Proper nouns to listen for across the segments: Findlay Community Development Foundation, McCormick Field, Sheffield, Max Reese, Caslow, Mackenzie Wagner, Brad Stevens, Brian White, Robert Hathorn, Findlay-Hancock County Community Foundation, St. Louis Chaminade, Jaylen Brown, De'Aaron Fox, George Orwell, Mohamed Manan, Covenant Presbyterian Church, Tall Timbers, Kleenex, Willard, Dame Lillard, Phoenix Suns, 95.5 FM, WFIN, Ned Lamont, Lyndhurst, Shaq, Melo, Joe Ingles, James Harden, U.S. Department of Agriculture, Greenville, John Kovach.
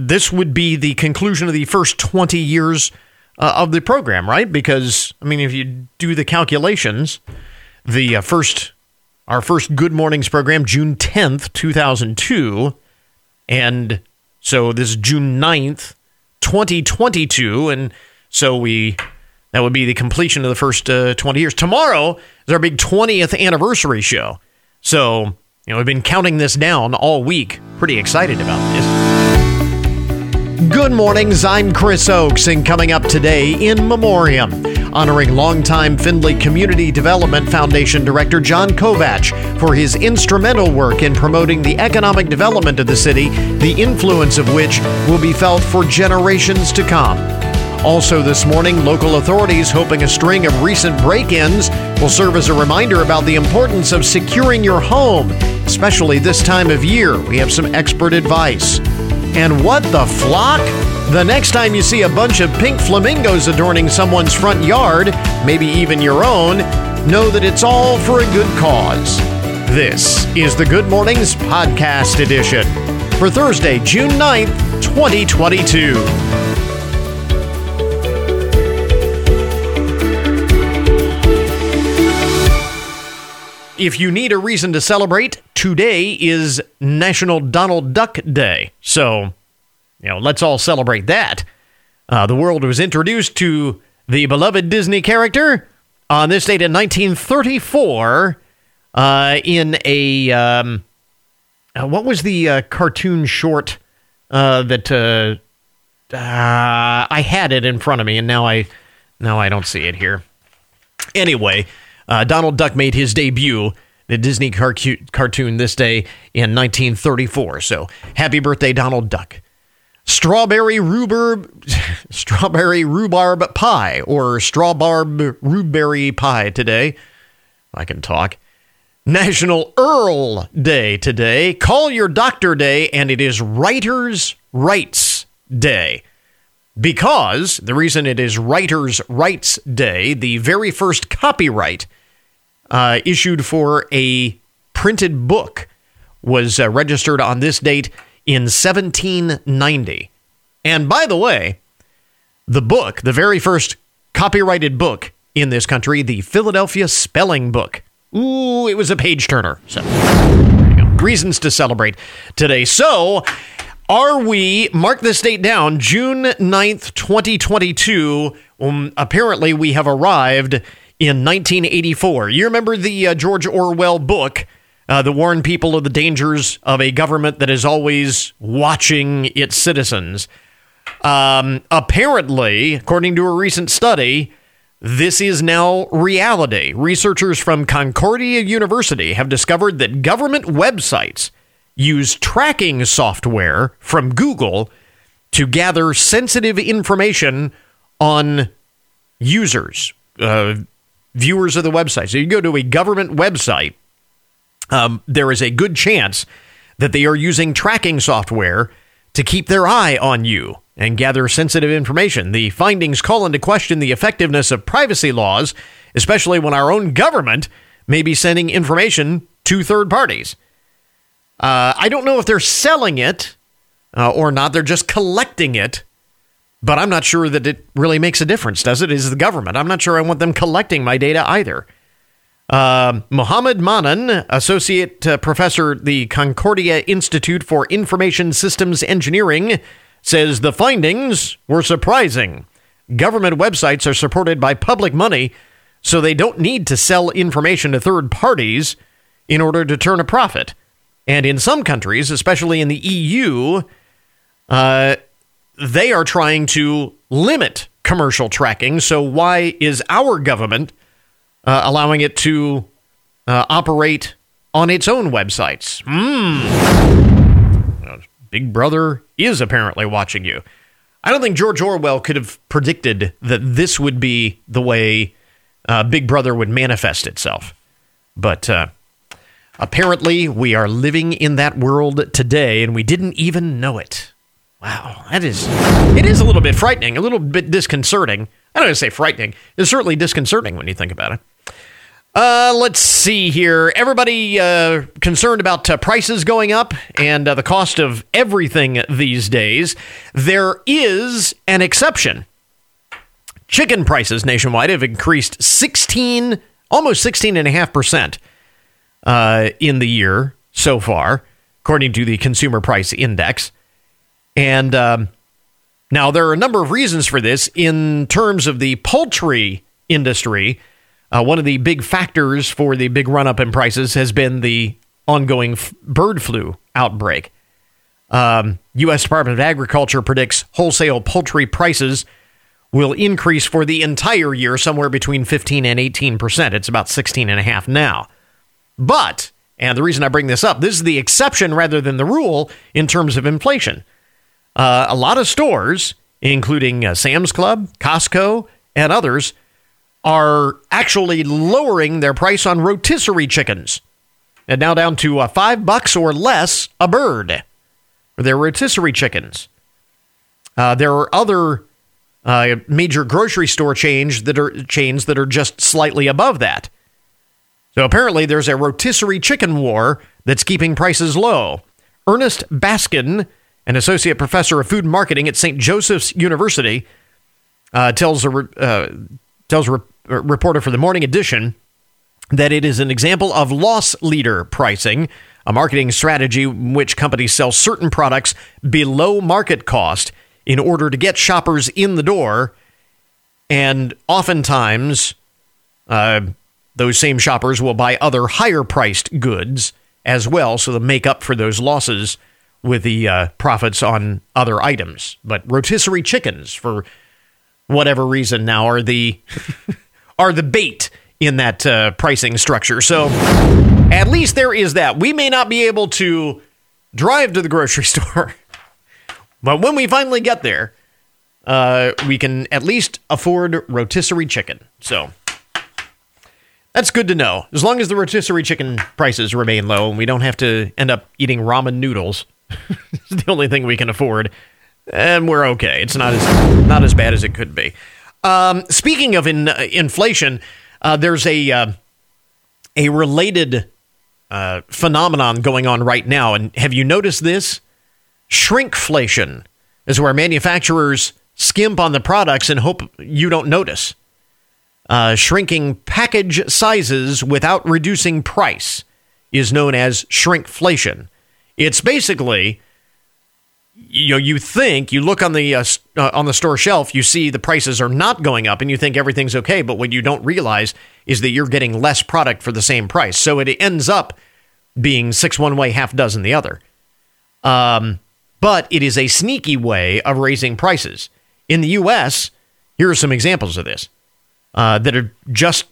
this would be the conclusion of the first 20 years of the program, right? Because, I mean, if you do the calculations, the our first Good Mornings program, June 10th, 2002, and so this June 9th, 2022, and so that would be the completion of the first 20 years. Tomorrow is our big 20th anniversary show. So, you know, we've been counting this down all week. Pretty excited about this. Good mornings. I'm Chris Oaks, and coming up today, in memoriam, honoring longtime Findlay Community Development Foundation Director John Kovach for his instrumental work in promoting the economic development of the city, the influence of which will be felt for generations to come. Also this morning, local authorities hoping a string of recent break-ins will serve as a reminder about the importance of securing your home, especially this time of year. We have some expert advice. And what the flock? The next time you see a bunch of pink flamingos adorning someone's front yard, maybe even your own, know that it's all for a good cause. This is the Good Mornings Podcast Edition for Thursday, June 9th, 2022. If you need a reason to celebrate, today is National Donald Duck Day. So, you know, let's all celebrate that. The world was introduced to the beloved Disney character on this date in 1934 in a... what was the cartoon short that... I had it in front of me, and now I don't see it here. Anyway... Donald Duck made his debut, the Disney cartoon, this day in 1934. So, happy birthday, Donald Duck. Strawberry rhubarb pie, or strawbarb rhubarb pie today. I can talk. National Earl Day today. Call Your Doctor Day, and it is Writers' Rights Day. Because the reason it is Writers' Rights Day, the very first copyright issued for a printed book was registered on this date in 1790. And by the way, the book, the very first copyrighted book in this country, the Philadelphia Spelling Book. Ooh, it was a page turner. So, there you go. Reasons to celebrate today. So, are we, mark this date down, June 9th, 2022, apparently we have arrived in 1984. You remember the George Orwell book that warned people of the dangers of a government that is always watching its citizens. Apparently, according to a recent study, this is now reality. Researchers from Concordia University have discovered that government websites use tracking software from Google to gather sensitive information on users, viewers of the website. So you go to a government website, there is a good chance that they are using tracking software to keep their eye on you and gather sensitive information. The findings call into question the effectiveness of privacy laws, especially when our own government may be sending information to third parties. I don't know if they're selling it or not. They're just collecting it. But I'm not sure that it really makes a difference, does it? Is the government? I'm not sure I want them collecting my data either. Mohamed Manan, associate professor at the Concordia Institute for Information Systems Engineering, says the findings were surprising. Government websites are supported by public money, so they don't need to sell information to third parties in order to turn a profit. And in some countries, especially in the EU, they are trying to limit commercial tracking. So why is our government allowing it to operate on its own websites? Big Brother is apparently watching you. I don't think George Orwell could have predicted that this would be the way Big Brother would manifest itself. But... apparently, we are living in that world today, and we didn't even know it. Wow, it is a little bit frightening, a little bit disconcerting. I don't want to say frightening. It's certainly disconcerting when you think about it. Let's see here. Everybody concerned about prices going up and the cost of everything these days. There is an exception. Chicken prices nationwide have increased almost 16.5% in the year so far, according to the Consumer Price Index. And now there are a number of reasons for this. In terms of the poultry industry, one of the big factors for the big run-up in prices has been the ongoing bird flu outbreak. U.S. Department of Agriculture predicts wholesale poultry prices will increase for the entire year somewhere between 15% and 18%. It's about 16.5% now. But, and the reason I bring this up, this is the exception rather than the rule in terms of inflation. A lot of stores, including Sam's Club, Costco, and others, are actually lowering their price on rotisserie chickens. And now down to $5 or less a bird for their rotisserie chickens. There are other major grocery store chains that are just slightly above that. So apparently there's a rotisserie chicken war that's keeping prices low. Ernest Baskin, an associate professor of food marketing at St. Joseph's University, tells a reporter for the Morning Edition that it is an example of loss leader pricing, a marketing strategy in which companies sell certain products below market cost in order to get shoppers in the door. And oftentimes, those same shoppers will buy other higher priced goods as well, so to make up for those losses with the profits on other items. But rotisserie chickens, for whatever reason now, are the bait in that pricing structure. So at least there is that. We may not be able to drive to the grocery store, but when we finally get there, we can at least afford rotisserie chicken. So that's good to know, as long as the rotisserie chicken prices remain low and we don't have to end up eating ramen noodles. It's the only thing we can afford. And we're okay. It's not as bad as it could be. Speaking of inflation, there's a related phenomenon going on right now. And have you noticed this? Shrinkflation is where manufacturers skimp on the products and hope you don't notice. Shrinking package sizes without reducing price is known as shrinkflation. It's basically, you know, you think, you look on the store shelf, you see the prices are not going up, and you think everything's okay, but what you don't realize is that you're getting less product for the same price. So it ends up being 6 one way, half dozen the other. But it is a sneaky way of raising prices. In the U.S., here are some examples of this that have just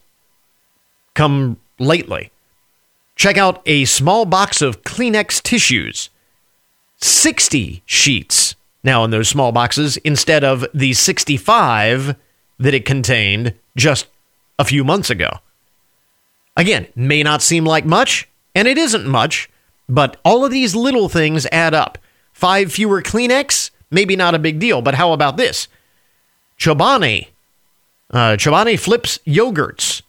come lately. Check out a small box of Kleenex tissues. 60 sheets now in those small boxes instead of the 65 that it contained just a few months ago. Again, may not seem like much, and it isn't much, but all of these little things add up. 5 fewer Kleenex, maybe not a big deal, but how about this? Chobani Flips yogurts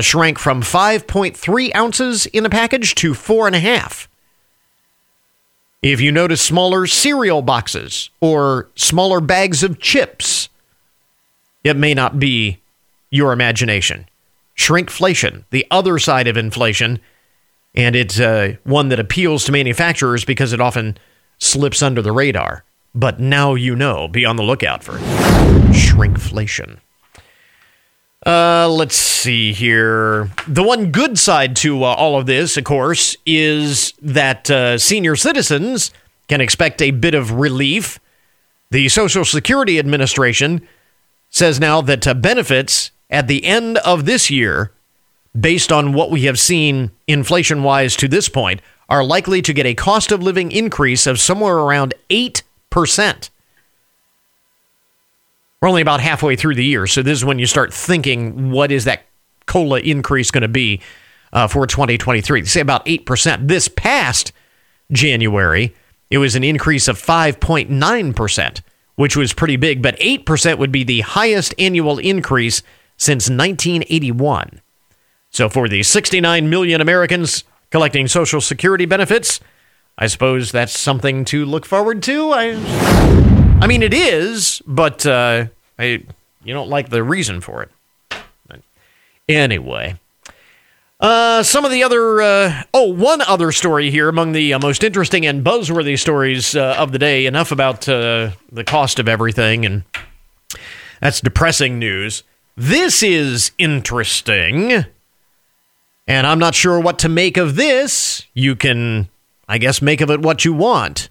shrank from 5.3 ounces in a package to 4.5. If you notice smaller cereal boxes or smaller bags of chips, it may not be your imagination. Shrinkflation, the other side of inflation, and it's one that appeals to manufacturers because it often slips under the radar. But now you know, be on the lookout for shrinkflation. Let's see here. The one good side to all of this, of course, is that senior citizens can expect a bit of relief. The Social Security Administration says now that benefits at the end of this year, based on what we have seen inflation-wise to this point, are likely to get a cost of living increase of somewhere around 8%. We're only about halfway through the year, so this is when you start thinking, what is that COLA increase going to be for 2023? They say about 8%. This past January, it was an increase of 5.9%, which was pretty big, but 8% would be the highest annual increase since 1981. So for the 69 million Americans collecting Social Security benefits, I suppose that's something to look forward to. I mean, it is, but you don't like the reason for it. But anyway, some of the other... one other story here among the most interesting and buzzworthy stories of the day. Enough about the cost of everything, and that's depressing news. This is interesting, and I'm not sure what to make of this. You can... I guess make of it what you want.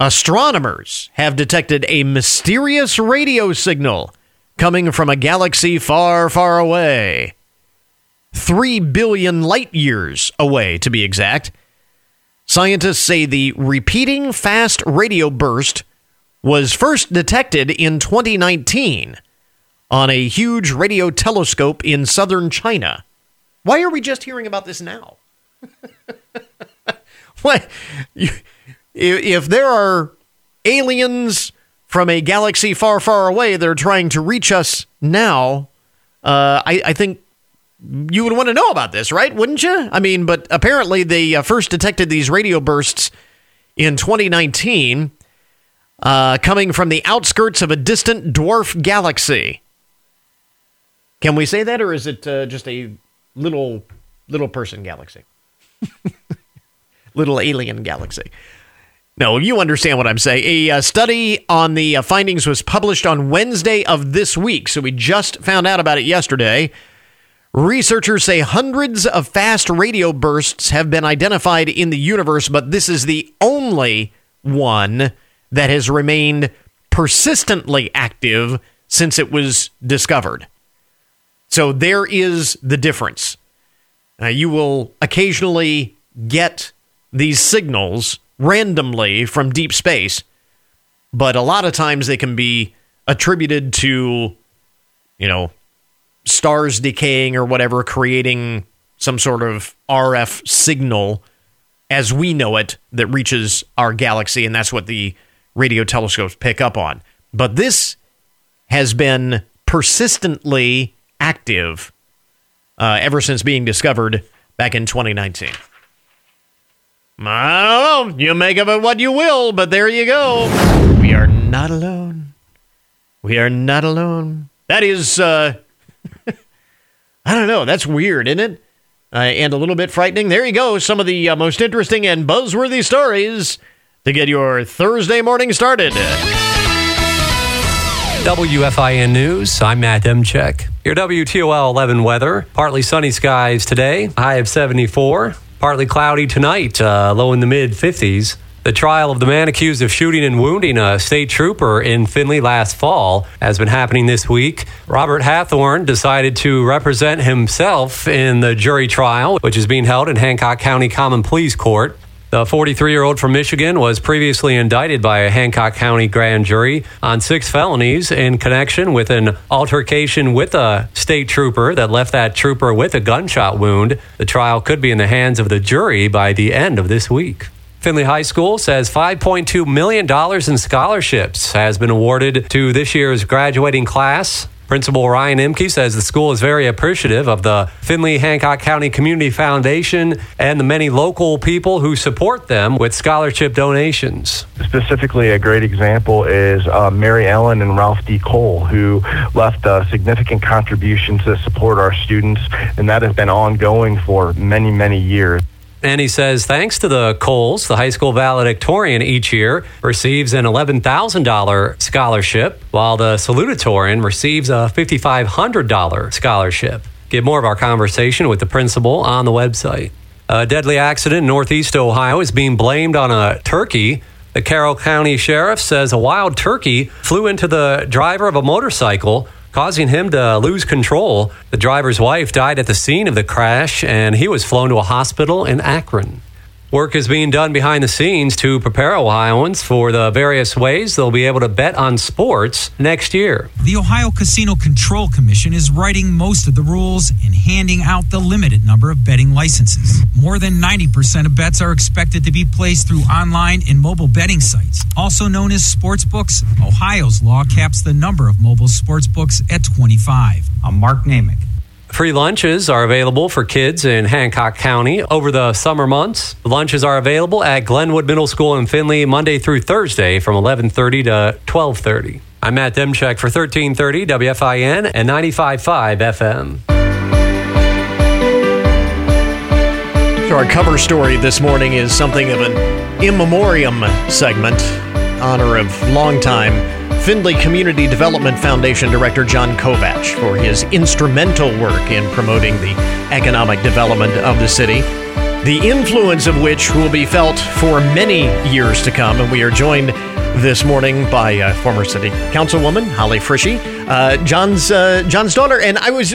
Astronomers have detected a mysterious radio signal coming from a galaxy far, far away. 3 billion light years away, to be exact. Scientists say the repeating fast radio burst was first detected in 2019 on a huge radio telescope in southern China. Why are we just hearing about this now? What? If there are aliens from a galaxy far, far away, they're trying to reach us now. I think you would want to know about this, right? Wouldn't you? I mean, but apparently they first detected these radio bursts in 2019, coming from the outskirts of a distant dwarf galaxy. Can we say that, or is it just a little person galaxy? Little alien galaxy. No, you understand what I'm saying. A study on the findings was published on Wednesday of this week, so we just found out about it yesterday. Researchers say hundreds of fast radio bursts have been identified in the universe, but this is the only one that has remained persistently active since it was discovered. So there is the difference. You will occasionally get these signals randomly from deep space, but a lot of times they can be attributed to, stars decaying or whatever, creating some sort of RF signal as we know it that reaches our galaxy, and that's what the radio telescopes pick up on. But this has been persistently active ever since being discovered back in 2019. I don't know. You make of it what you will, but there you go. We are not alone. We are not alone. That is, I don't know. That's weird, isn't it? And a little bit frightening. There you go. Some of the most interesting and buzzworthy stories to get your Thursday morning started. WFIN News. I'm Matt Demchek. Your WTOL 11 weather. Partly sunny skies today. High of 74. Partly cloudy tonight, low in the mid-50s. The trial of the man accused of shooting and wounding a state trooper in Findlay last fall has been happening this week. Robert Hathorn decided to represent himself in the jury trial, which is being held in Hancock County Common Pleas Court. The 43-year-old from Michigan was previously indicted by a Hancock County grand jury on 6 felonies in connection with an altercation with a state trooper that left that trooper with a gunshot wound. The trial could be in the hands of the jury by the end of this week. Findlay High School says $5.2 million in scholarships has been awarded to this year's graduating class. Principal Ryan Emke says the school is very appreciative of the Findlay-Hancock County Community Foundation and the many local people who support them with scholarship donations. Specifically, a great example is Mary Ellen and Ralph D. Cole, who left significant contributions to support our students, and that has been ongoing for many, many years. And he says, thanks to the Coles, the high school valedictorian each year receives an $11,000 scholarship, while the salutatorian receives a $5,500 scholarship. Get more of our conversation with the principal on the website. A deadly accident in northeast Ohio is being blamed on a turkey. The Carroll County Sheriff says a wild turkey flew into the driver of a motorcycle, causing him to lose control. The driver's wife died at the scene of the crash, and he was flown to a hospital in Akron. Work is being done behind the scenes to prepare Ohioans for the various ways they'll be able to bet on sports next year. The Ohio Casino Control Commission is writing most of the rules and handing out the limited number of betting licenses. More than 90% of bets are expected to be placed through online and mobile betting sites, also known as sportsbooks. Ohio's law caps the number of mobile sportsbooks at 25. I'm Mark Namek. Free lunches are available for kids in Hancock County over the summer months. Lunches are available at Glenwood Middle School in Findlay Monday through Thursday from 11:30 to 12:30. I'm Matt Demchek for 1330 WFIN and 95.5 FM. So our cover story this morning is something of an in memoriam segment in honor of longtime Findlay Community Development Foundation Director John Kovach for his instrumental work in promoting the economic development of the city, the influence of which will be felt for many years to come. And we are joined this morning by former City Councilwoman Holly Frischie, John's daughter. And I was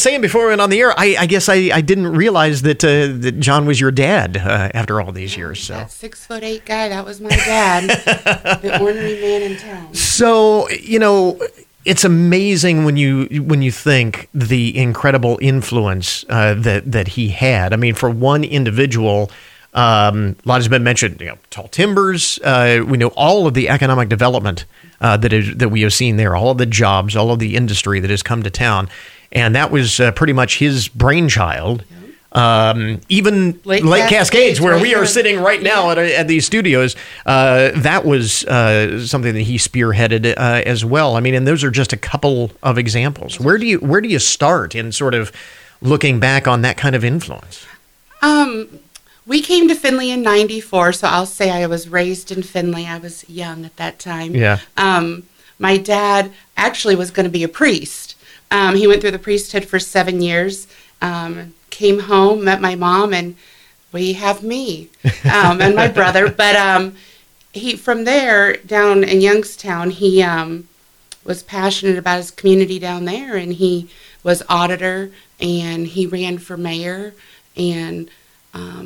saying before we went on the air, I guess I didn't realize that John was your dad after all these years. So. That 6'8" guy, that was my dad, the ornery man in town. So, you know, it's amazing when you think the incredible influence that he had. I mean, for one individual, a lot has been mentioned. You know, Tall Timbers. We know all of the economic development that we have seen there, all of the jobs, all of the industry that has come to town, and that was pretty much his brainchild. Even Lake Cascades, where we are sitting right now at these studios, that was something that he spearheaded as well. I mean, and those are just a couple of examples. Where do you start in sort of looking back on that kind of influence? We came to Findlay in '94, so I'll say I was raised in Findlay. I was young at that time. Yeah. My dad actually was going to be a priest. He went through the priesthood for 7 years. Came home, met my mom, and we have me and my brother. But he, from there down in Youngstown, he was passionate about his community down there, and he was auditor, and he ran for mayor, and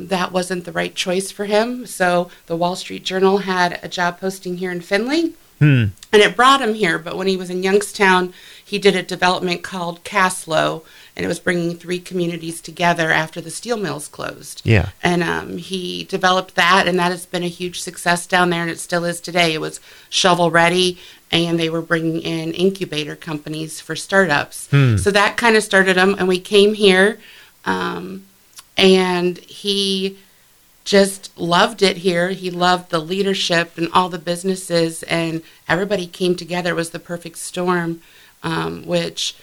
that wasn't the right choice for him. So the Wall Street Journal had a job posting here in Findlay, and it brought him here. But when he was in Youngstown, he did a development called Caslow, and it was bringing three communities together after the steel mills closed. Yeah. And he developed that, and that has been a huge success down there, and it still is today. It was shovel-ready, and they were bringing in incubator companies for startups. So that kind of started him, and we came here, and he just loved it here. He loved the leadership and all the businesses, and everybody came together. It was the perfect storm, which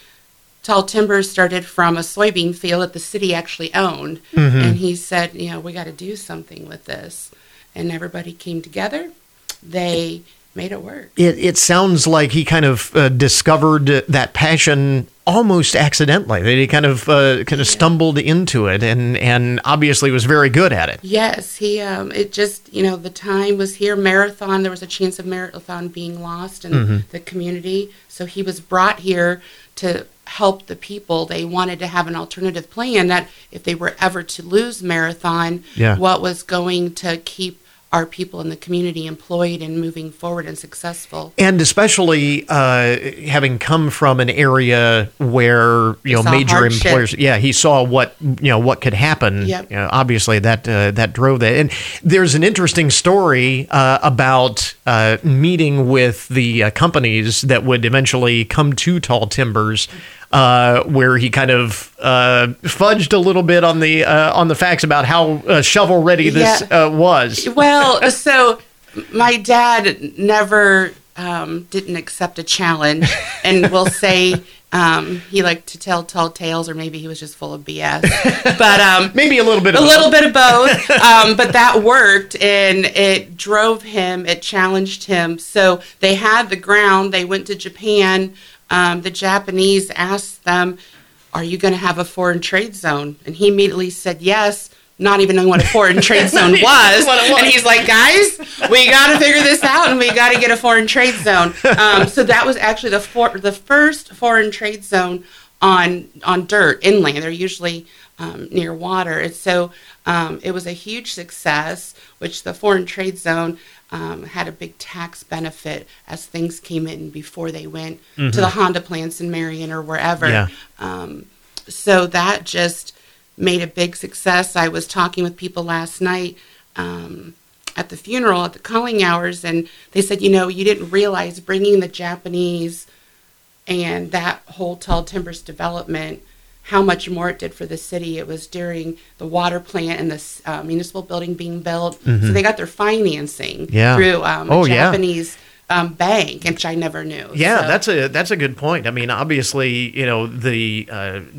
Tall Timbers started from a soybean field that the city actually owned. Mm-hmm. And he said, you know, we got to do something with this. And everybody came together. They made it work. It sounds like he kind of discovered that passion almost accidentally. That he kind of stumbled into it, and obviously was very good at it. Yes, he. It just, you know, the time was here. Marathon. There was a chance of Marathon being lost in the community, so he was brought here to help the people. They wanted to have an alternative plan that if they were ever to lose Marathon, what was going to keep our people in the community employed and moving forward and successful. And especially having come from an area where, you know, major hardship. Employers, he saw what, you know, what could happen. Yep. You know, obviously that drove that. And there's an interesting story about meeting with the companies that would eventually come to Tall Timbers, where he kind of fudged a little bit on the facts about how shovel ready this was. Well, so my dad never didn't accept a challenge, and we'll say he liked to tell tall tales, or maybe he was just full of BS. But maybe a little bit of both. But that worked, and it drove him. It challenged him. So they had the ground. They went to Japan. The Japanese asked them, are you going to have a foreign trade zone? And he immediately said yes, not even knowing what a foreign trade zone was. And he's like, guys, we got to figure this out, and we got to get a foreign trade zone. So that was actually the first foreign trade zone on dirt, inland. They're usually near water. And so it was a huge success, which the foreign trade zone had a big tax benefit as things came in before they went to the Honda plants in Marion or wherever. Yeah. So that just made a big success. I was talking with people last night at the funeral, at the calling hours, and they said, you know, you didn't realize bringing the Japanese and that whole Tall Timbers development how much more it did for the city. It was during the water plant and this municipal building being built. Mm-hmm. So they got their financing through a Japanese bank, which I never knew. Yeah, so that's a good point. I mean, obviously, you know, the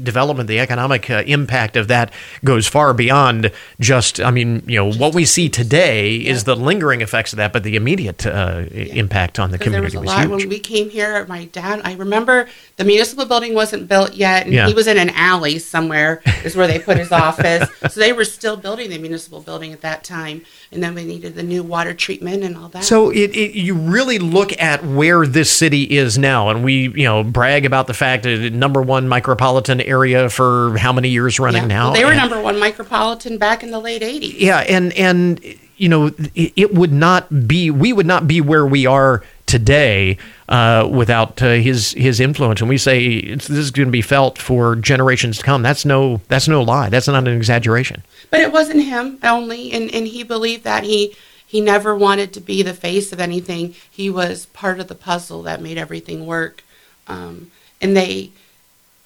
development, the economic impact of that goes far beyond just, I mean, you know, what we see today is the lingering effects of that, but the immediate impact on the community was huge. When we came here, my dad, I remember the municipal building wasn't built yet, and he was in an alley somewhere is where they put his office. So they were still building the municipal building at that time, and then we needed the new water treatment and all that. So you really look at where this city is now, and we, you know, brag about the fact that it's number one micropolitan area for how many years running now? Well, they were number one micropolitan back in the late 80s. Yeah, and you know, it would not be, we would not be where we are today without his influence. And we say this is going to be felt for generations to come. That's no lie. That's not an exaggeration. But it wasn't him only, and he believed that he never wanted to be the face of anything. He was part of the puzzle that made everything work. And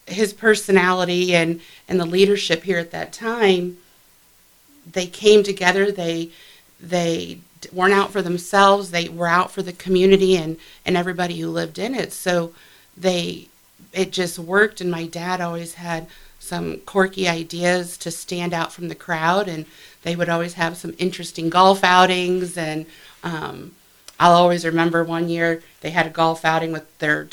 his personality and the leadership here at that time, they came together. They weren't out for themselves. They were out for the community and everybody who lived in it. So it just worked. And my dad always had some quirky ideas to stand out from the crowd, and they would always have some interesting golf outings, and I'll always remember one year they had a golf outing with their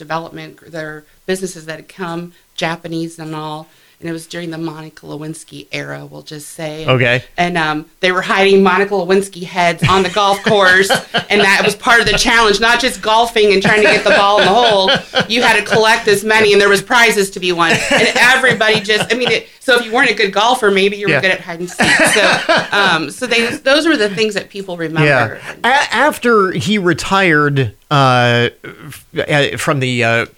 businesses that had come, Japanese and all, and it was during the Monica Lewinsky era, we'll just say. Okay. And they were hiding Monica Lewinsky heads on the golf course, and that was part of the challenge, not just golfing and trying to get the ball in the hole. You had to collect as many, and there was prizes to be won. And everybody just, I mean, so if you weren't a good golfer, maybe you were good at hide and seek. So, those were the things that people remember. Yeah. After he retired from the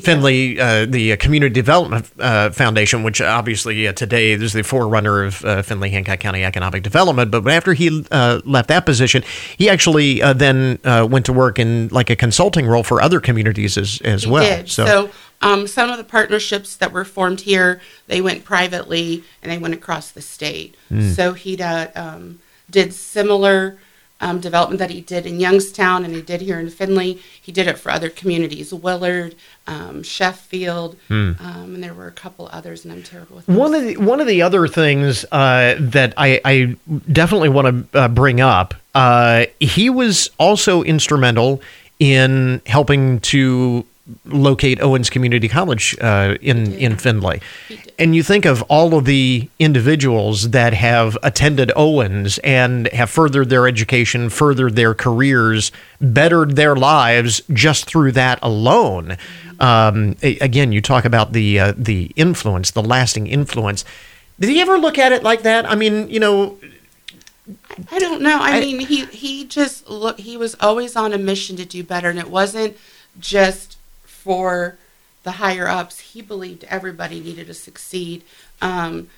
Findlay, the Community Development Foundation, which obviously today is the forerunner of Findlay-Hancock County Economic Development. But after he left that position, he actually then went to work in like a consulting role for other communities as well. Did. So some of the partnerships that were formed here, they went privately and they went across the state. Mm. So he did similar development that he did in Youngstown and he did here in Findlay. He did it for other communities, Willard, Sheffield, and there were a couple others, and I'm terrible with those. One of the other things that I definitely want to bring up, he was also instrumental in helping to locate Owens Community College in Findlay. And you think of all of the individuals that have attended Owens and have furthered their education, furthered their careers, bettered their lives just through that alone. Again, you talk about the influence, the lasting influence. Did he ever look at it like that? I mean, you know, I don't know. I mean, he just he was always on a mission to do better, and it wasn't just for the higher-ups. He believed everybody needed to succeed, and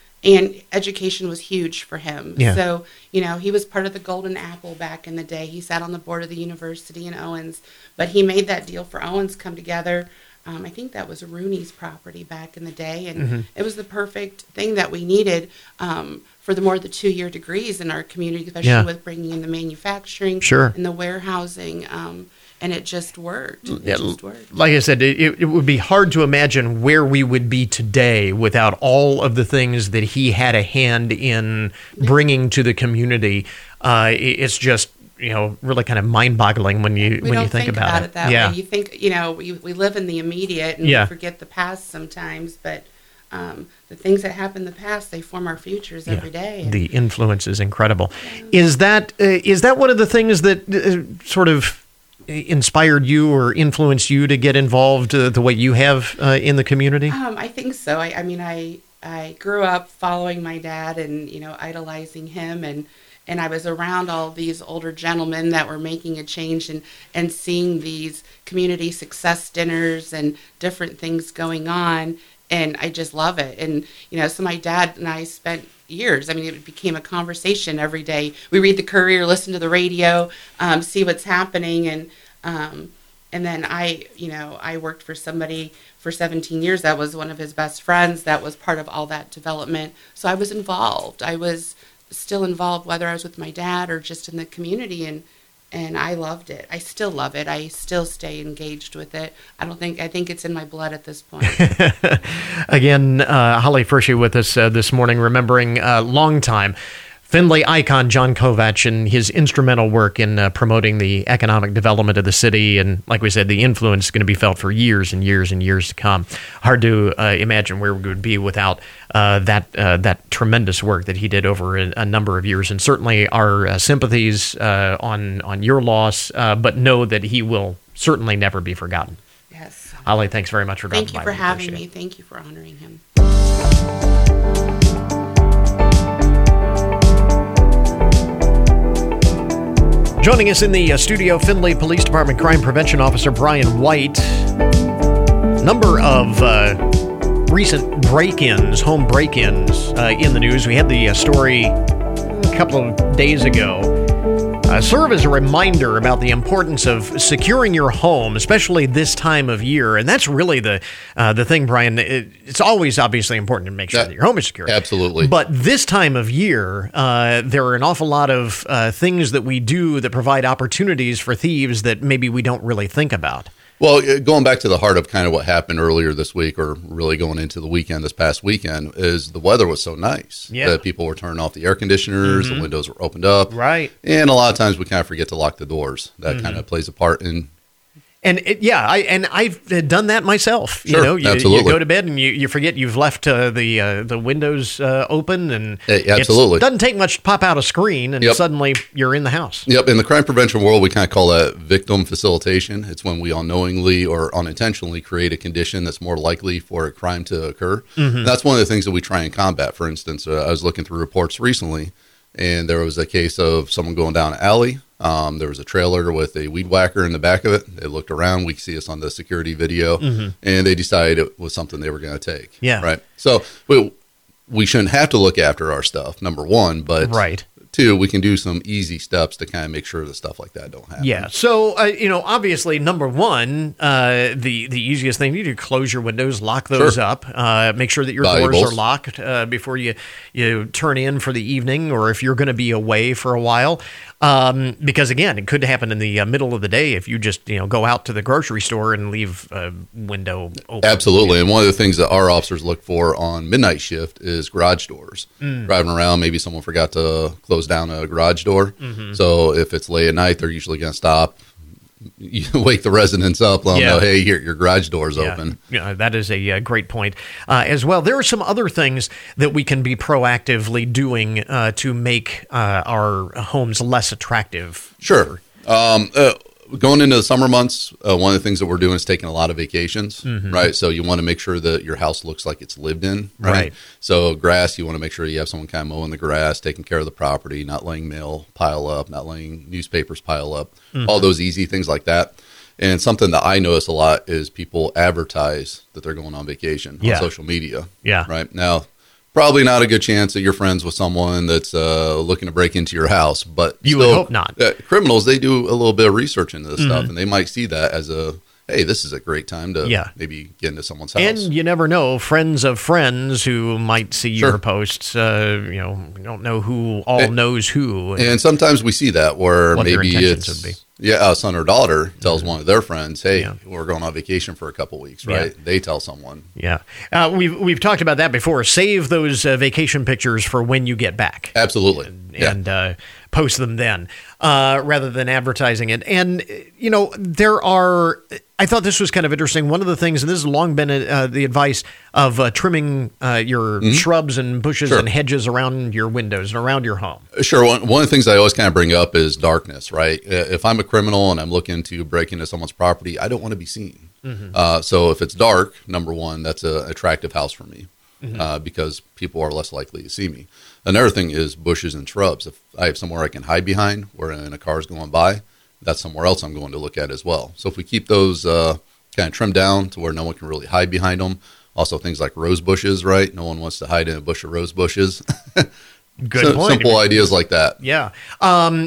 education was huge for him. Yeah. So, you know, he was part of the Golden Apple back in the day. He sat on the board of the university in Owens, but he made that deal for Owens come together. I think that was Rooney's property back in the day, and it was the perfect thing that we needed for the 2-year degrees in our community, especially with bringing in the manufacturing and the warehousing. And it just worked. Like I said, it would be hard to imagine where we would be today without all of the things that he had a hand in bringing to the community. It's just, you know, really kind of mind-boggling when you think about it that way. You think, you know, we live in the immediate and we forget the past sometimes, but the things that happen in the past, they form our futures every day. The influence is incredible. Yeah. Is that one of the things that sort of inspired you or influenced you to get involved the way you have in the community? I think so. I mean, I grew up following my dad and, you know, idolizing him, and I was around all these older gentlemen that were making a change and seeing these community success dinners and different things going on, and I just love it. And, you know, so my dad and I spent years. I mean, it became a conversation every day. We read the Courier, listen to the radio, see what's happening, And then I worked for somebody for 17 years that was one of his best friends that was part of all that development. So I was involved. I was still involved, whether I was with my dad or just in the community, and I loved it. I still love it. I still stay engaged with it. I think it's in my blood at this point. Again, Holly Furshi with us this morning, remembering a long time Findlay icon John Kovach and his instrumental work in promoting the economic development of the city. And like we said, the influence is going to be felt for years and years and years to come. Hard to imagine where we would be without that tremendous work that he did over a number of years. And certainly our sympathies on your loss, but know that he will certainly never be forgotten. Yes. Holly, thanks very much for dropping by. Thank you for having me. Thank you for honoring him. Joining us in the studio, Findlay Police Department Crime Prevention Officer Brian White. Number of recent break-ins, home break-ins in the news. We had the story a couple of days ago. Serve as a reminder about the importance of securing your home, especially this time of year. And that's really the thing, Brian. It's always obviously important to make sure that your home is secure. Absolutely. But this time of year, there are an awful lot of things that we do that provide opportunities for thieves that maybe we don't really think about. Well, going back to the heart of kind of what happened earlier this week, or really going into the weekend, this past weekend, is the weather was so nice that people were turning off the air conditioners, the windows were opened up. Right. And a lot of times we kind of forget to lock the doors. That kind of plays a part in... And I've done that myself. Sure, you go to bed and you forget you've left the windows open, and absolutely, it doesn't take much to pop out a screen, and suddenly you're in the house. Yep. In the crime prevention world, we kind of call that victim facilitation. It's when we unknowingly or unintentionally create a condition that's more likely for a crime to occur. Mm-hmm. That's one of the things that we try and combat. For instance, I was looking through reports recently, and there was a case of someone going down an alley. There was a trailer with a weed whacker in the back of it. They looked around. We could see us on the security video, and they decided it was something they were going to take. Yeah. Right. So we shouldn't have to look after our stuff, number one, but two, we can do some easy steps to kind of make sure that stuff like that don't happen. Yeah. So, obviously, number one, the easiest thing you do, close your windows, lock those up, make sure that your doors are locked before you turn in for the evening, or if you're going to be away for a while. Because again, it could happen in the middle of the day if you just go out to the grocery store and leave a window open. Absolutely. And one of the things that our officers look for on midnight shift is garage doors. Driving around, maybe someone forgot to close down a garage door. So if it's late at night, they're usually going to stop. You wake the residents up, let them know, hey, your garage door's open. Yeah, that is a great point as well. There are some other things that we can be proactively doing to make our homes less attractive. Sure. Going into the summer months, one of the things that we're doing is taking a lot of vacations, right? So you want to make sure that your house looks like it's lived in, right? So grass, you want to make sure you have someone kind of mowing the grass, taking care of the property, not letting mail pile up, not letting newspapers pile up, all those easy things like that. And something that I notice a lot is people advertise that they're going on vacation on social media, right? Now, probably not a good chance that you're friends with someone that's looking to break into your house, but you would hope not. Criminals, they do a little bit of research into this stuff, and they might see that as a, hey, this is a great time to maybe get into someone's house. And you never know, friends of friends who might see your posts, we don't know who knows who. And sometimes we see that where maybe it's... a son or daughter tells one of their friends, hey, we're going on vacation for a couple weeks, right? They tell someone. Yeah. We've talked about that before. Save those vacation pictures for when you get back. Absolutely. And post them then rather than advertising it. And, there are... I thought this was kind of interesting. One of the things, and this has long been the advice of trimming your shrubs and bushes and hedges around your windows and around your home. Sure. One of the things I always kind of bring up is darkness, right? If I'm a criminal and I'm looking to break into someone's property, I don't want to be seen. So if it's dark, number one, that's an attractive house for me because people are less likely to see me. Another thing is bushes and shrubs. If I have somewhere I can hide behind wherein a car's going by, that's somewhere else I'm going to look at as well. So if we keep those kind of trimmed down to where no one can really hide behind them. Also things like rose bushes, right? No one wants to hide in a bush of rose bushes. Good point. Simple ideas like that. Yeah.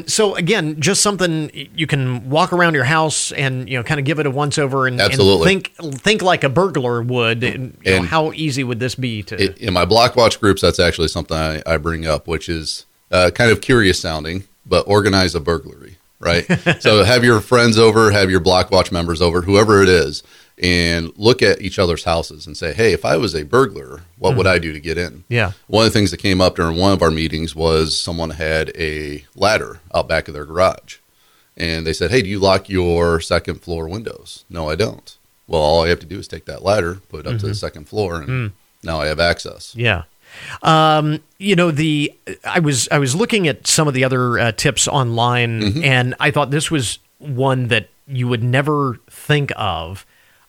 So again, just something you can walk around your house and, you know, kind of give it a once over and think like a burglar would. And, you know, how easy would this be to? In my Block Watch groups, that's actually something I bring up, which is kind of curious sounding, but organize a burglary, right? So have your friends over, have your Block Watch members over, whoever it is, and look at each other's houses and say, hey, if I was a burglar, what would I do to get in? Yeah. One of the things that came up during one of our meetings was someone had a ladder out back of their garage. And they said, hey, do you lock your second floor windows? No, I don't. Well, all I have to do is take that ladder, put it up to the second floor, and now I have access. Yeah. You know, I was looking at some of the other tips online, and I thought this was one that you would never think of.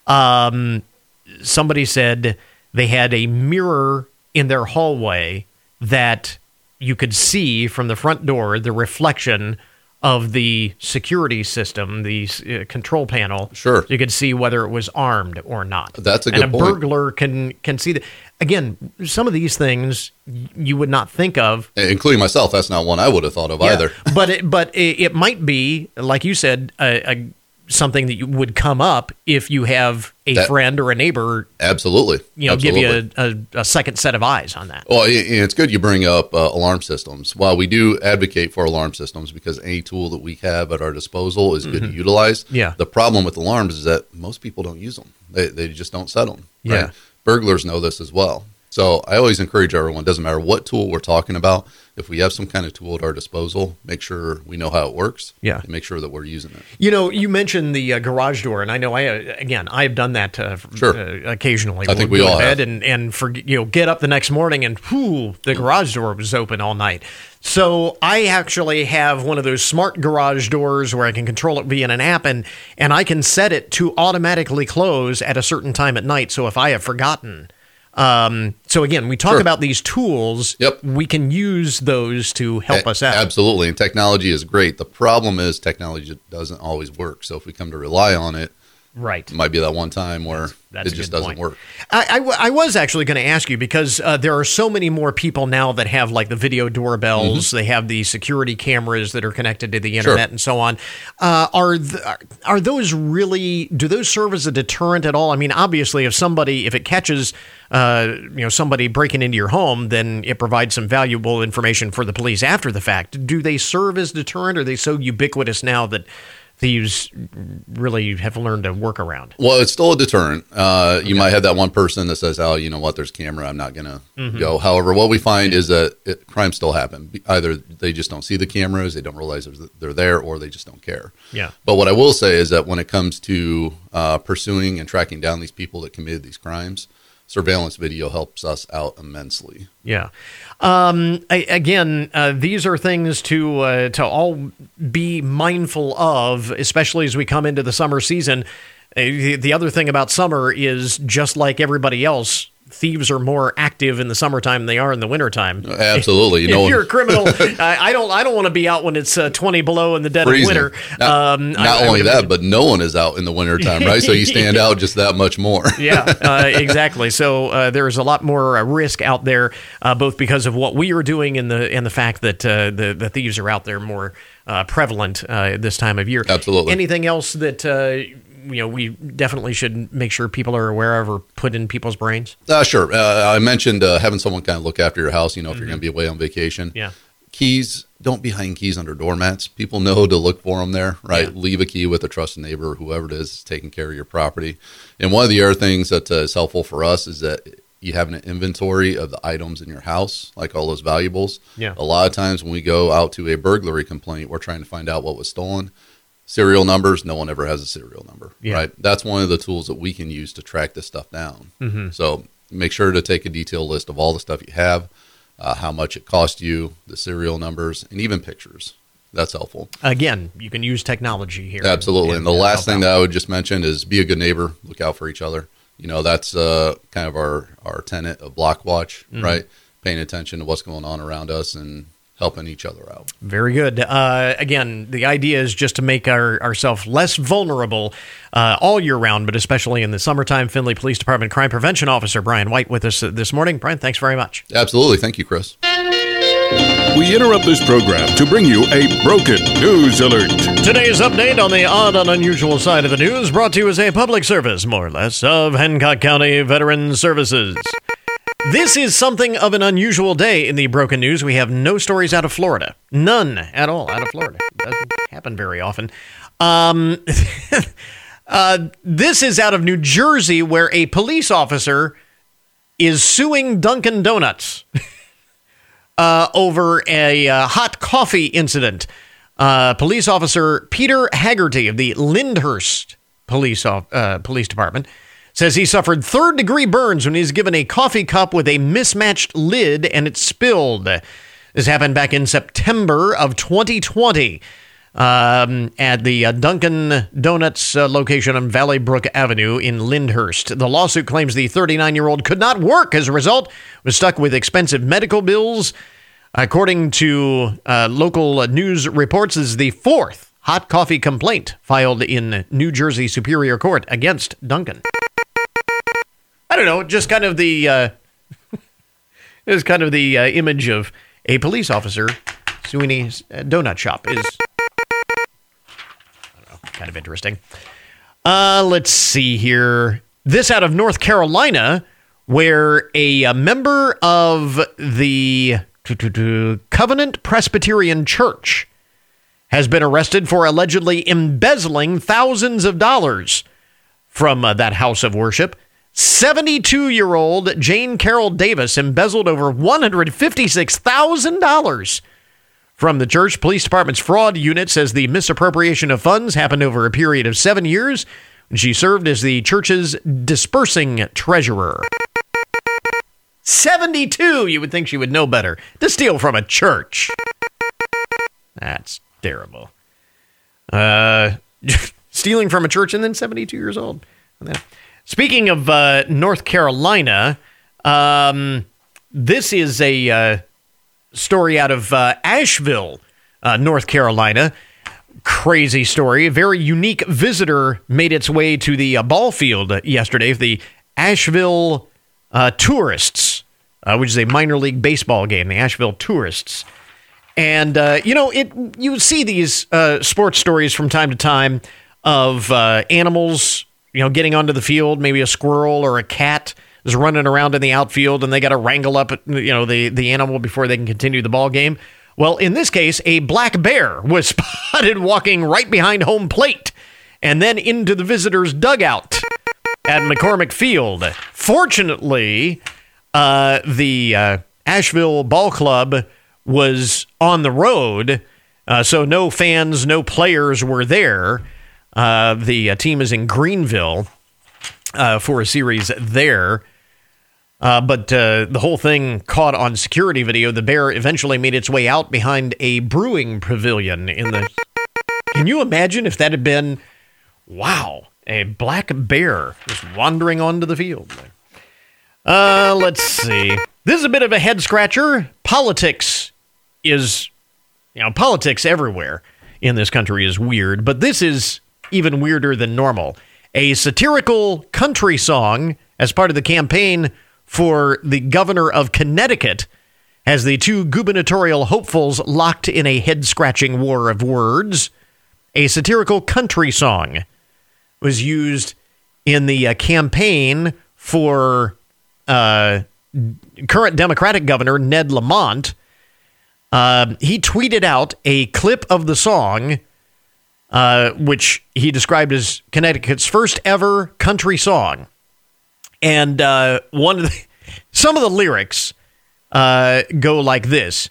Somebody said they had a mirror in their hallway that you could see from the front door, the reflection of the security system, the control panel. Sure. You could see whether it was armed or not. That's a good point. And a burglar can see that. Again, some of these things you would not think of. Including myself, that's not one I would have thought of either. But it might be, like you said, a something that you would come up if you have a friend or a neighbor give you a second set of eyes on that. Well, it's good you bring up alarm systems. While we do advocate for alarm systems because any tool that we have at our disposal is good to utilize, the problem with alarms is that most people don't use them. They just don't set them. Yeah. Right? Burglars know this as well. So I always encourage everyone, doesn't matter what tool we're talking about, if we have some kind of tool at our disposal, make sure we know how it works and make sure that we're using it. You know, you mentioned the garage door, and I know, I have done that occasionally. I think we all have. Get up the next morning and, the garage door was open all night. So I actually have one of those smart garage doors where I can control it via an app, and I can set it to automatically close at a certain time at night. So if I have forgotten... So again, we talk about these tools. Yep. We can use those to help us out. Absolutely. And technology is great. The problem is technology doesn't always work. So if we come to rely on it, right, it might be that one time where that's it just doesn't work. I was actually going to ask you because there are so many more people now that have like the video doorbells. They have the security cameras that are connected to the internet and so on. Are those really, do those serve as a deterrent at all? I mean, obviously if it catches, somebody breaking into your home, then it provides some valuable information for the police after the fact. Do they serve as deterrent? Are they so ubiquitous now that thieves really have learned to work around? Well, it's still a deterrent. You might have that one person that says, oh, you know what, there's camera, I'm not going to go. However, what we find is that crimes still happen. Either they just don't see the cameras, they don't realize they're there, or they just don't care. Yeah. But what I will say is that when it comes to pursuing and tracking down these people that committed these crimes, surveillance video helps us out immensely. Yeah. These are things to all be mindful of, especially as we come into the summer season. The other thing about summer is, just like everybody else, thieves are more active in the summertime than they are in the wintertime. Absolutely. If you're a criminal, I don't want to be out when it's 20 below in the dead freezing. Of winter. But no one is out in the wintertime, right? So you stand out just that much more. Exactly. So there's a lot more risk out there, both because of what we are doing and the fact that the thieves are out there more prevalent this time of year. Absolutely. Anything else that... we definitely should make sure people are aware of or put in people's brains? Sure. I mentioned having someone kind of look after your house, if you're going to be away on vacation. Yeah. Keys, don't be hiding keys under doormats. People know to look for them there, right? Yeah. Leave a key with a trusted neighbor or whoever it is taking care of your property. And one of the other things that is helpful for us is that you have an inventory of the items in your house, like all those valuables. Yeah. A lot of times when we go out to a burglary complaint, we're trying to find out what was stolen. Serial numbers, no one ever has a serial number, right? That's one of the tools that we can use to track this stuff down. So make sure to take a detailed list of all the stuff you have, how much it cost you, the serial numbers, and even pictures. That's helpful. Again, you can use technology here. Absolutely. And the last thing that I would just mention is be a good neighbor, look out for each other. That's kind of our tenet of Block Watch, right? Paying attention to what's going on around us and helping each other out. Very good. The idea is just to make ourselves less vulnerable all year round, but especially in the summertime. Findlay Police Department Crime Prevention Officer Brian White with us this morning. Brian, thanks very much. Absolutely. Thank you, Chris. We interrupt this program to bring you a broken news alert. Today's update on the odd and unusual side of the news brought to you as a public service, more or less, of Hancock County Veteran Services. This is something of an unusual day in the broken news. We have no stories out of Florida. None at all out of Florida. Doesn't happen very often. This is out of New Jersey, where a police officer is suing Dunkin' Donuts over a hot coffee incident. Police officer Peter Haggerty of the Lyndhurst Police Department says he suffered third-degree burns when he was given a coffee cup with a mismatched lid and it spilled. This happened back in September of 2020 at the Dunkin' Donuts location on Valley Brook Avenue in Lyndhurst. The lawsuit claims the 39-year-old could not work as a result, was stuck with expensive medical bills. According to local news reports, this is the fourth hot coffee complaint filed in New Jersey Superior Court against Dunkin'. I don't know, just kind of the image of a police officer suing a donut shop is, I don't know, kind of interesting. Let's see here. This out of North Carolina, where a member of the Covenant Presbyterian Church has been arrested for allegedly embezzling thousands of dollars from that house of worship. 72-year-old Jane Carroll Davis embezzled over $156,000 from the church. Police Department's fraud unit says the misappropriation of funds happened over a period of 7 years. She served as the church's dispersing treasurer. 72! You would think she would know better. To steal from a church. That's terrible. Stealing from a church and then 72 years old. Speaking of North Carolina, this is a story out of Asheville, North Carolina. Crazy story. A very unique visitor made its way to the ball field yesterday. The Asheville Tourists, which is a minor league baseball game, the Asheville Tourists. And, you see these sports stories from time to time of animals, getting onto the field. Maybe a squirrel or a cat is running around in the outfield and they got to wrangle up, the animal before they can continue the ball game. Well, in this case, a black bear was spotted walking right behind home plate and then into the visitors' dugout at McCormick Field. Fortunately, the Asheville Ball Club was on the road, so no fans, no players were there. The team is in Greenville for a series there, but the whole thing caught on security video. The bear eventually made its way out behind a brewing pavilion in the... Can you imagine if that had been, wow, a black bear just wandering onto the field? Let's see. This is a bit of a head-scratcher. Politics is, politics everywhere in this country is weird, but this is even weirder than normal. A satirical country song as part of the campaign for the governor of Connecticut has the two gubernatorial hopefuls locked in a head-scratching war of words. A satirical country song was used in the campaign for current Democratic governor Ned Lamont. He tweeted out a clip of the song, which he described as Connecticut's first ever country song. And some of the lyrics go like this.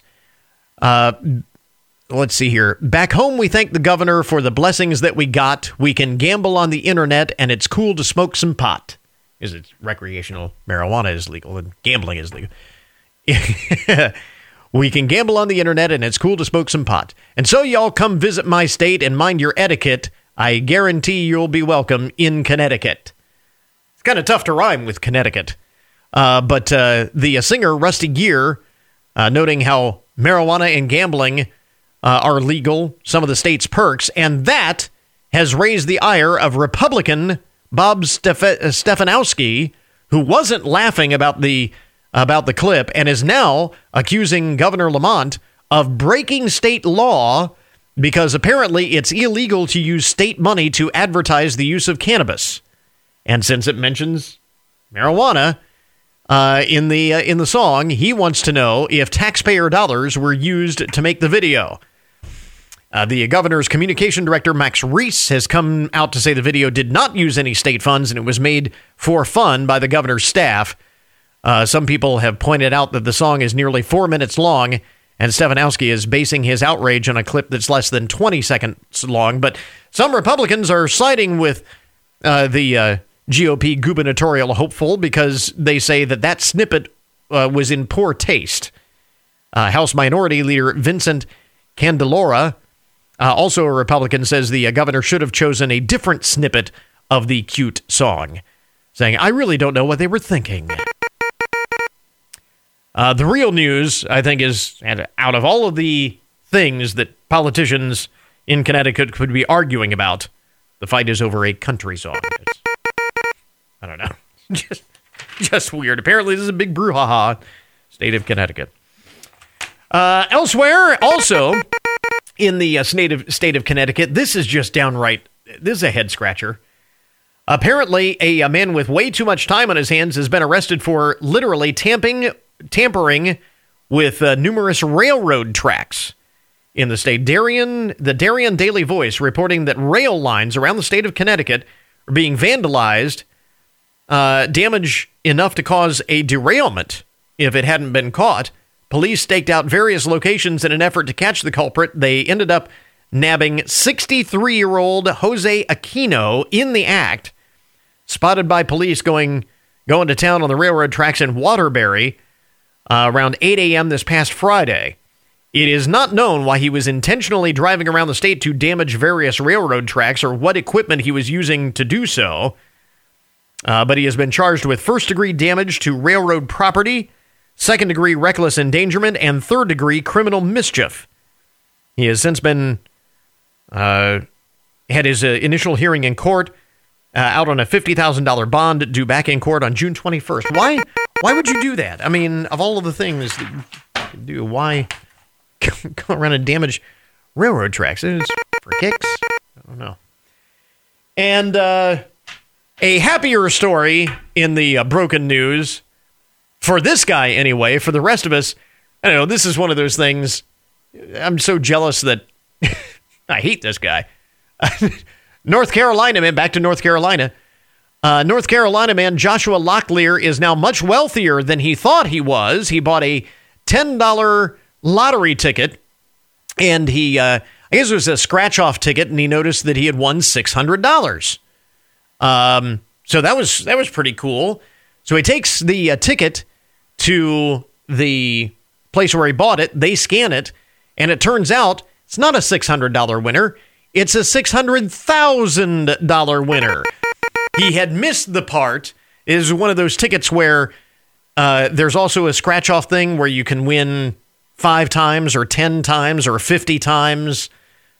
Let's see here. Back home, we thank the governor for the blessings that we got. We can gamble on the internet, and it's cool to smoke some pot. Because it's recreational marijuana is legal, and gambling is legal. We can gamble on the internet, and it's cool to smoke some pot. And so y'all come visit my state and mind your etiquette. I guarantee you'll be welcome in Connecticut. It's kind of tough to rhyme with Connecticut. But the singer, Rusty Geer, noting how marijuana and gambling are legal, some of the state's perks, and that has raised the ire of Republican Bob Stefanowski, who wasn't laughing about the clip and is now accusing Governor Lamont of breaking state law because apparently it's illegal to use state money to advertise the use of cannabis. And since it mentions marijuana in the song, he wants to know if taxpayer dollars were used to make the video. The governor's communication director, Max Reese, has come out to say the video did not use any state funds and it was made for fun by the governor's staff. Some people have pointed out that the song is nearly 4 minutes long, and Stefanowski is basing his outrage on a clip that's less than 20 seconds long. But some Republicans are siding with the GOP gubernatorial hopeful because they say that that snippet was in poor taste. House Minority Leader Vincent Candelora, also a Republican, says the governor should have chosen a different snippet of the cute song, saying, I really don't know what they were thinking. The real news, I think, is out of all of the things that politicians in Connecticut could be arguing about, the fight is over a country song. It's, I don't know. Just weird. Apparently, this is a big brouhaha, state of Connecticut. Elsewhere, also... in the state of Connecticut, this is just downright, this is a head-scratcher. Apparently, a man with way too much time on his hands has been arrested for literally tampering with numerous railroad tracks in the state. The Darien Daily Voice reporting that rail lines around the state of Connecticut are being vandalized, damage enough to cause a derailment if it hadn't been caught. Police staked out various locations in an effort to catch the culprit. They ended up nabbing 63-year-old Jose Aquino in the act, spotted by police going to town on the railroad tracks in Waterbury around 8 a.m. this past Friday. It is not known why he was intentionally driving around the state to damage various railroad tracks or what equipment he was using to do so, but he has been charged with first-degree damage to railroad property, second-degree reckless endangerment, and third-degree criminal mischief. He has since been had his initial hearing in court out on a $50,000 bond due back in court on June 21st. Why would you do that? I mean, of all of the things that you can do, why go around and damage railroad tracks? It's for kicks? I don't know. And a happier story in the broken news... for this guy, anyway, for the rest of us, I don't know, this is one of those things, I'm so jealous that I hate this guy. North Carolina man Joshua Locklear is now much wealthier than he thought he was. He bought a $10 lottery ticket, and he, I guess it was a scratch-off ticket, and he noticed that he had won $600. So that was pretty cool. So he takes the ticket to the place where he bought it. They scan it, and it turns out it's not a $600 winner. It's a $600,000 winner. He had missed the part. It is one of those tickets where there's also a scratch-off thing where you can win 5 times or 10 times or 50 times,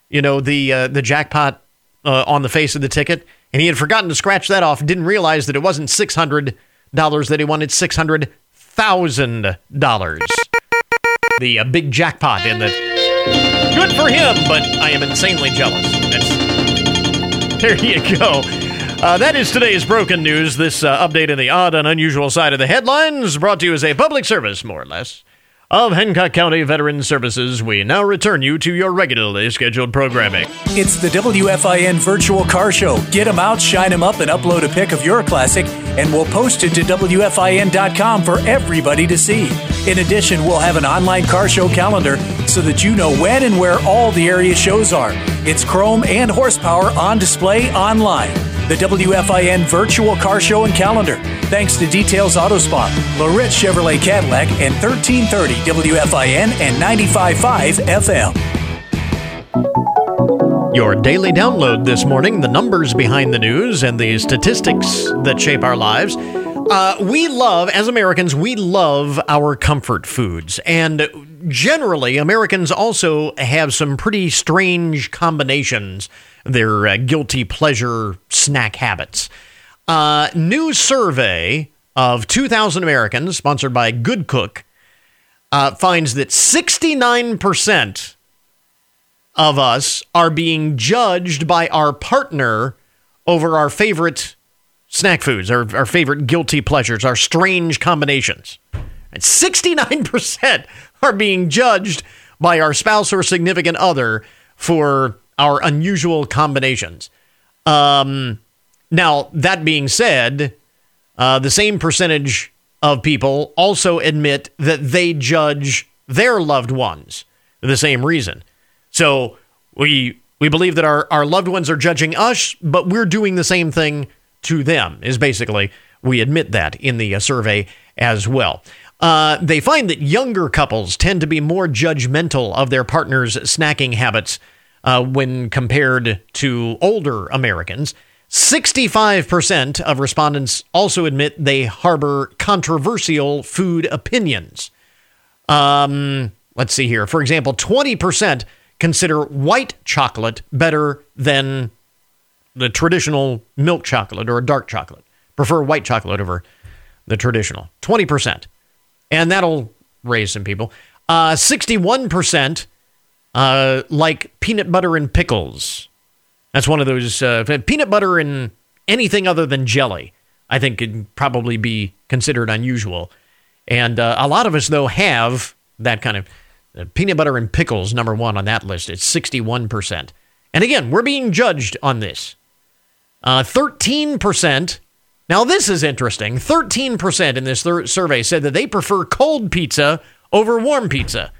you know, the jackpot on the face of the ticket. And he had forgotten to scratch that off. Didn't realize that it wasn't $600 that he wanted, $600,000. The big jackpot in the... Good for him, but I am insanely jealous. There you go. That is today's broken news. This update in the odd and unusual side of the headlines brought to you as a public service, more or less, of Hancock County Veterans Services. We now return you to your regularly scheduled programming. It's the WFIN Virtual Car Show. Get them out, shine them up, and upload a pic of your classic, and we'll post it to WFIN.com for everybody to see. In addition, we'll have an online car show calendar so that you know when and where all the area shows are. It's chrome and horsepower on display online. The WFIN Virtual Car Show and Calendar. Thanks to Details Auto Spa, Lorette Chevrolet Cadillac, and 1330 WFIN and 95.5 FM. Your daily download this morning, the numbers behind the news and the statistics that shape our lives. We love, as Americans, we love our comfort foods. And generally, Americans also have some pretty strange combinations their guilty pleasure snack habits. New survey of 2,000 Americans, sponsored by Good Cook, finds that 69% of us are being judged by our partner over our favorite snack foods, our favorite guilty pleasures, our strange combinations. And 69% are being judged by our spouse or significant other for our unusual combinations. Now, that being said, the same percentage of people also admit that they judge their loved ones for the same reason. So we believe that our loved ones are judging us, but we're doing the same thing to them, is basically, we admit that in the survey as well. They find that younger couples tend to be more judgmental of their partner's snacking habits when compared to older Americans. 65% of respondents also admit they harbor controversial food opinions. Let's see here. For example, 20% consider white chocolate better than the traditional milk chocolate or dark chocolate. Prefer white chocolate over the traditional. 20%. And that'll raise some people. 61% like peanut butter and pickles. That's one of those peanut butter and anything other than jelly, I think, could probably be considered unusual. And a lot of us, though, have that kind of peanut butter and pickles, number one on that list. It's 61%. And again, we're being judged on this. 13%. Now, this is interesting. 13% in this survey said that they prefer cold pizza over warm pizza.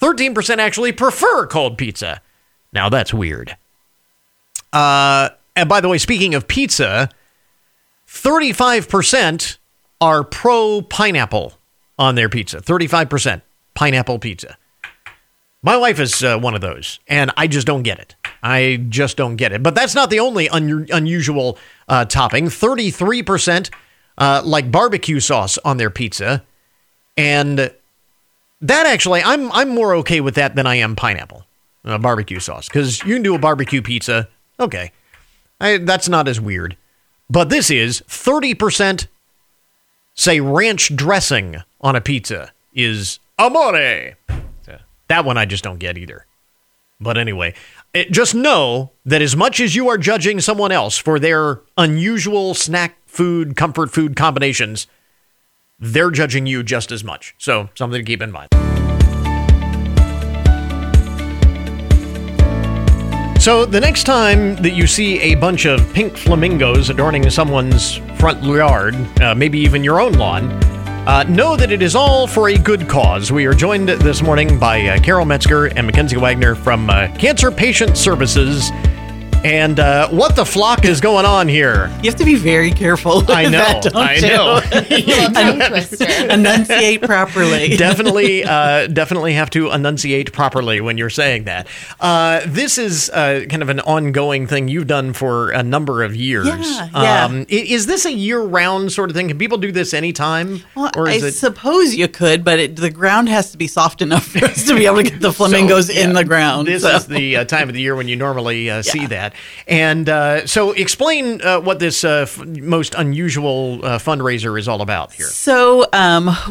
13% actually prefer cold pizza. Now, that's weird. And by the way, speaking of pizza, 35% are pro-pineapple on their pizza. 35% pineapple pizza. My wife is one of those, and I just don't get it. I just don't get it. But that's not the only unusual topping. 33% like barbecue sauce on their pizza. And that actually, I'm more okay with that than I am pineapple barbecue sauce. Because you can do a barbecue pizza. Okay. That's not as weird. But this is 30% say ranch dressing on a pizza is amore. That one I just don't get either. But anyway, just know that as much as you are judging someone else for their unusual snack food, comfort food combinations, they're judging you just as much. So something to keep in mind. So the next time that you see a bunch of pink flamingos adorning someone's front yard, maybe even your own lawn, know that it is all for a good cause. We are joined this morning by Carol Metzger and Mackenzie Wagner from Cancer Patient Services. And what the flock is going on here? You have to be very careful with I know. Enunciate properly. Definitely have to enunciate properly when you're saying that. This is kind of an ongoing thing you've done for a number of years. Yeah. Is this a year-round sort of thing? Can people do this anytime? Well, or is I suppose you could, but the ground has to be soft enough for us to be able to get the flamingos in the ground. This is the time of the year when you normally see that. And so explain what this most unusual fundraiser is all about here. So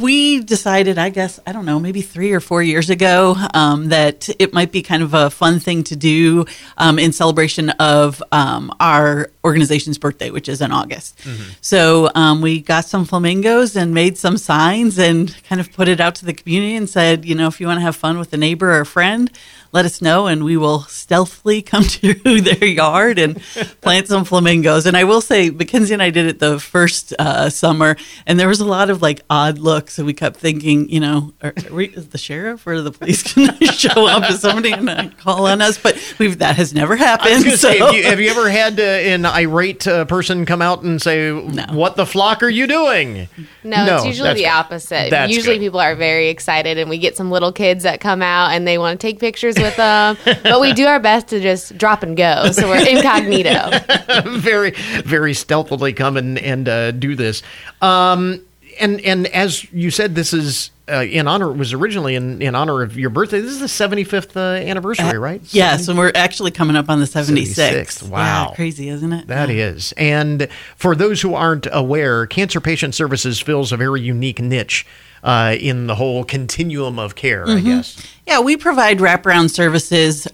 we decided, I guess, I don't know, maybe 3 or 4 years ago that it might be kind of a fun thing to do in celebration of our organization's birthday, which is in August. Mm-hmm. So we got some flamingos and made some signs and kind of put it out to the community and said, you know, if you want to have fun with a neighbor or a friend, let us know and we will stealthily come to their yard and plant some flamingos. And I will say, Mackenzie and I did it the first summer, and there was a lot of like odd looks, and we kept thinking, you know, is the sheriff or the police going to show up? Is somebody going to call on us? But that has never happened. I was going to say, have you ever had an irate person come out and say, no, what the flock are you doing? No, it's usually the opposite. Usually people are very excited, and we get some little kids that come out and they want to take pictures with them, but we do our best to just drop and go, so we're incognito. Very, very stealthily come and do this. And as you said, this is was originally in honor of your birthday. This is the 75th anniversary, right? Yes, and we're actually coming up on the 76th. Wow. Yeah, crazy, isn't it? That is. And for those who aren't aware, Cancer Patient Services fills a very unique niche in the whole continuum of care, I guess. Yeah, we provide wraparound services,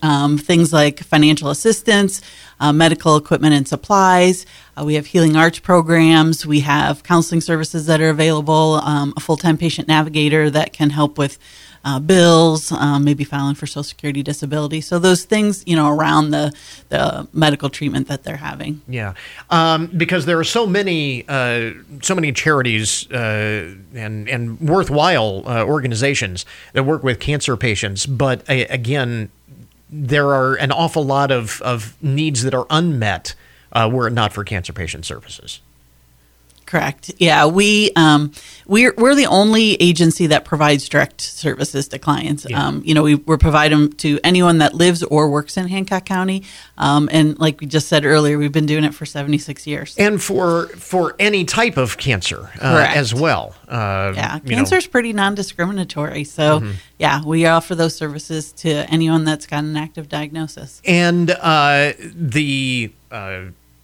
things like financial assistance, medical equipment and supplies. We have healing arts programs. We have counseling services that are available, a full-time patient navigator that can help with bills, maybe filing for Social Security disability. So those things, you know, around the medical treatment that they're having. Yeah, because there are so many charities and worthwhile organizations that work with cancer patients. But again, there are an awful lot of needs that are unmet were it not for cancer patient services. Correct. Yeah, we're the only agency that provides direct services to clients. Yeah. You know, we provide them to anyone that lives or works in Hancock County. And like we just said earlier, we've been doing it for 76 years. And for any type of cancer as well. Yeah, cancer is pretty non-discriminatory. So, yeah, we offer those services to anyone that's got an active diagnosis. And the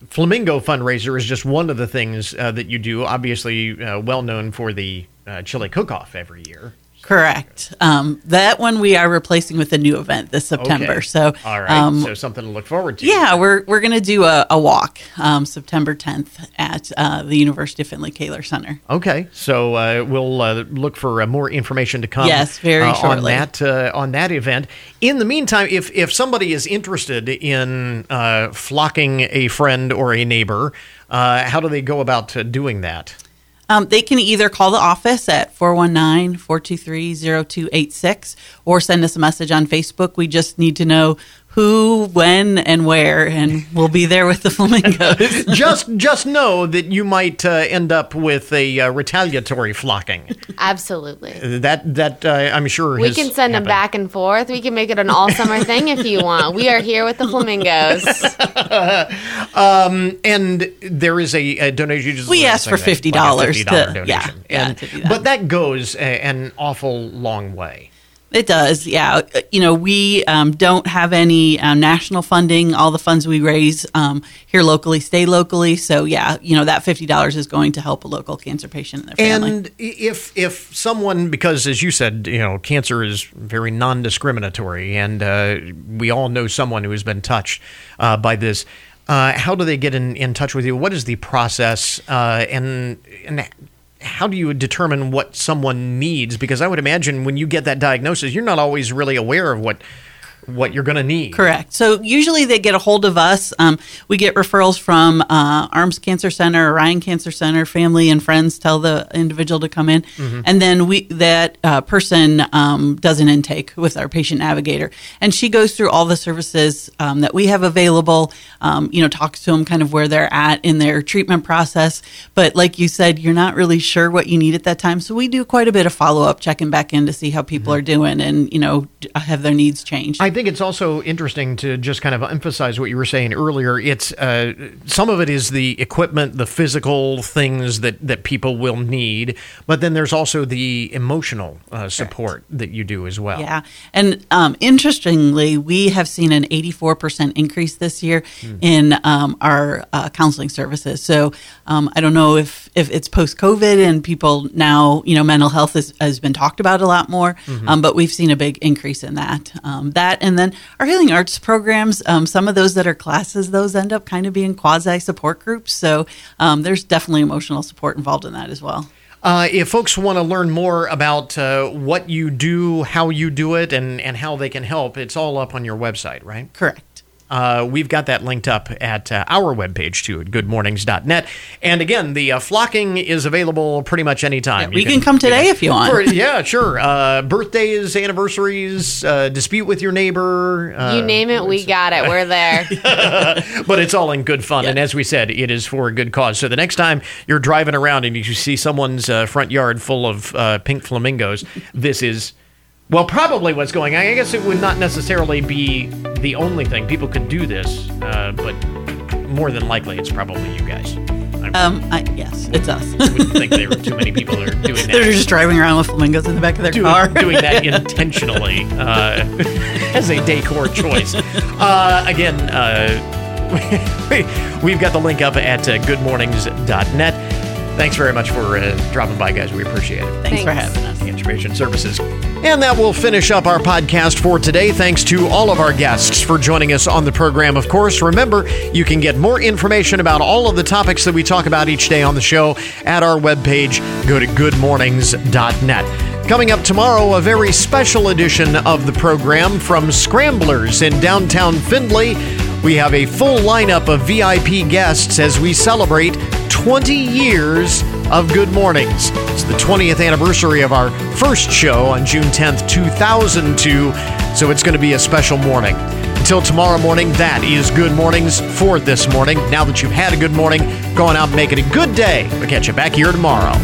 Flamingo fundraiser is just one of the things that you do, obviously well known for the chili cook-off every year. Correct. That one we are replacing with a new event this September. Okay. So, all right. So something to look forward to. Yeah, we're going to do a walk September 10th at the University of Findlay-Kaler Center. Okay. So we'll look for more information to come. Yes, very shortly on that event. In the meantime, if somebody is interested in flocking a friend or a neighbor, how do they go about doing that? They can either call the office at 419-423-0286 or send us a message on Facebook. We just need to know who, when, and where, and we'll be there with the flamingos. just know that you might end up with a retaliatory flocking. Absolutely. That I'm sure we can send them back and forth. We can make it an all summer thing if you want. We are here with the flamingos. And there is a donation. You just we asked for $50. Like $50 donation. But that goes an awful long way. It does, yeah. You know, we don't have any national funding. All the funds we raise here locally stay locally. So, yeah, you know, that $50 is going to help a local cancer patient and their family. And if someone, because as you said, you know, cancer is very non-discriminatory, and we all know someone who has been touched by this. How do they get in touch with you? What is the process? And how do you determine what someone needs? Because I would imagine when you get that diagnosis, you're not always really aware of what you're going to need. Correct. So usually they get a hold of us. We get referrals from Arms Cancer Center, Orion Cancer Center. Family and friends tell the individual to come in. And then that person does an intake with our patient navigator. And she goes through all the services that we have available, you know, talks to them kind of where they're at in their treatment process. But like you said, you're not really sure what you need at that time. So we do quite a bit of follow-up, checking back in to see how people are doing and, you know, have their needs changed. I think it's also interesting to just kind of emphasize what you were saying earlier. It's some of it is the equipment, the physical things that people will need, but then there's also the emotional support that you do as well. Yeah, and interestingly, we have seen an 84% increase this year in our counseling services. So I don't know if it's post-COVID and people now, you know, mental health has been talked about a lot more, but we've seen a big increase in that. And then our healing arts programs, some of those that are classes, those end up kind of being quasi-support groups. So there's definitely emotional support involved in that as well. If folks want to learn more about what you do, how you do it, and how they can help, it's all up on your website, right? Correct. We've got that linked up at our webpage, too, at goodmornings.net. And again, the flocking is available pretty much anytime. Yeah, we can come today if you want. Yeah, sure. Birthdays, anniversaries, dispute with your neighbor. You name it, we got it. We're there. But it's all in good fun. Yeah. And as we said, it is for a good cause. So the next time you're driving around and you see someone's front yard full of pink flamingos, this is... Well, probably what's going on. I guess it would not necessarily be the only thing. People could do this, but more than likely it's probably you guys. Yes, it's us. I wouldn't think there were too many people that are doing that. They're just driving around with flamingos in the back of their car. Doing that intentionally as a decor choice. Again, we've got the link up at goodmornings.net. Thanks very much for dropping by, guys. We appreciate it. Thanks for having us. The Information Services. And that will finish up our podcast for today. Thanks to all of our guests for joining us on the program. Of course, remember, you can get more information about all of the topics that we talk about each day on the show at our webpage. Go to goodmornings.net. Coming up tomorrow, a very special edition of the program from Scramblers in downtown Findlay. We have a full lineup of VIP guests as we celebrate 20 years of Good Mornings. It's the 20th anniversary of our first show on June 10th, 2002, so it's going to be a special morning. Until tomorrow morning, that is Good Mornings for this morning. Now that you've had a good morning, go on out and make it a good day. We'll catch you back here tomorrow.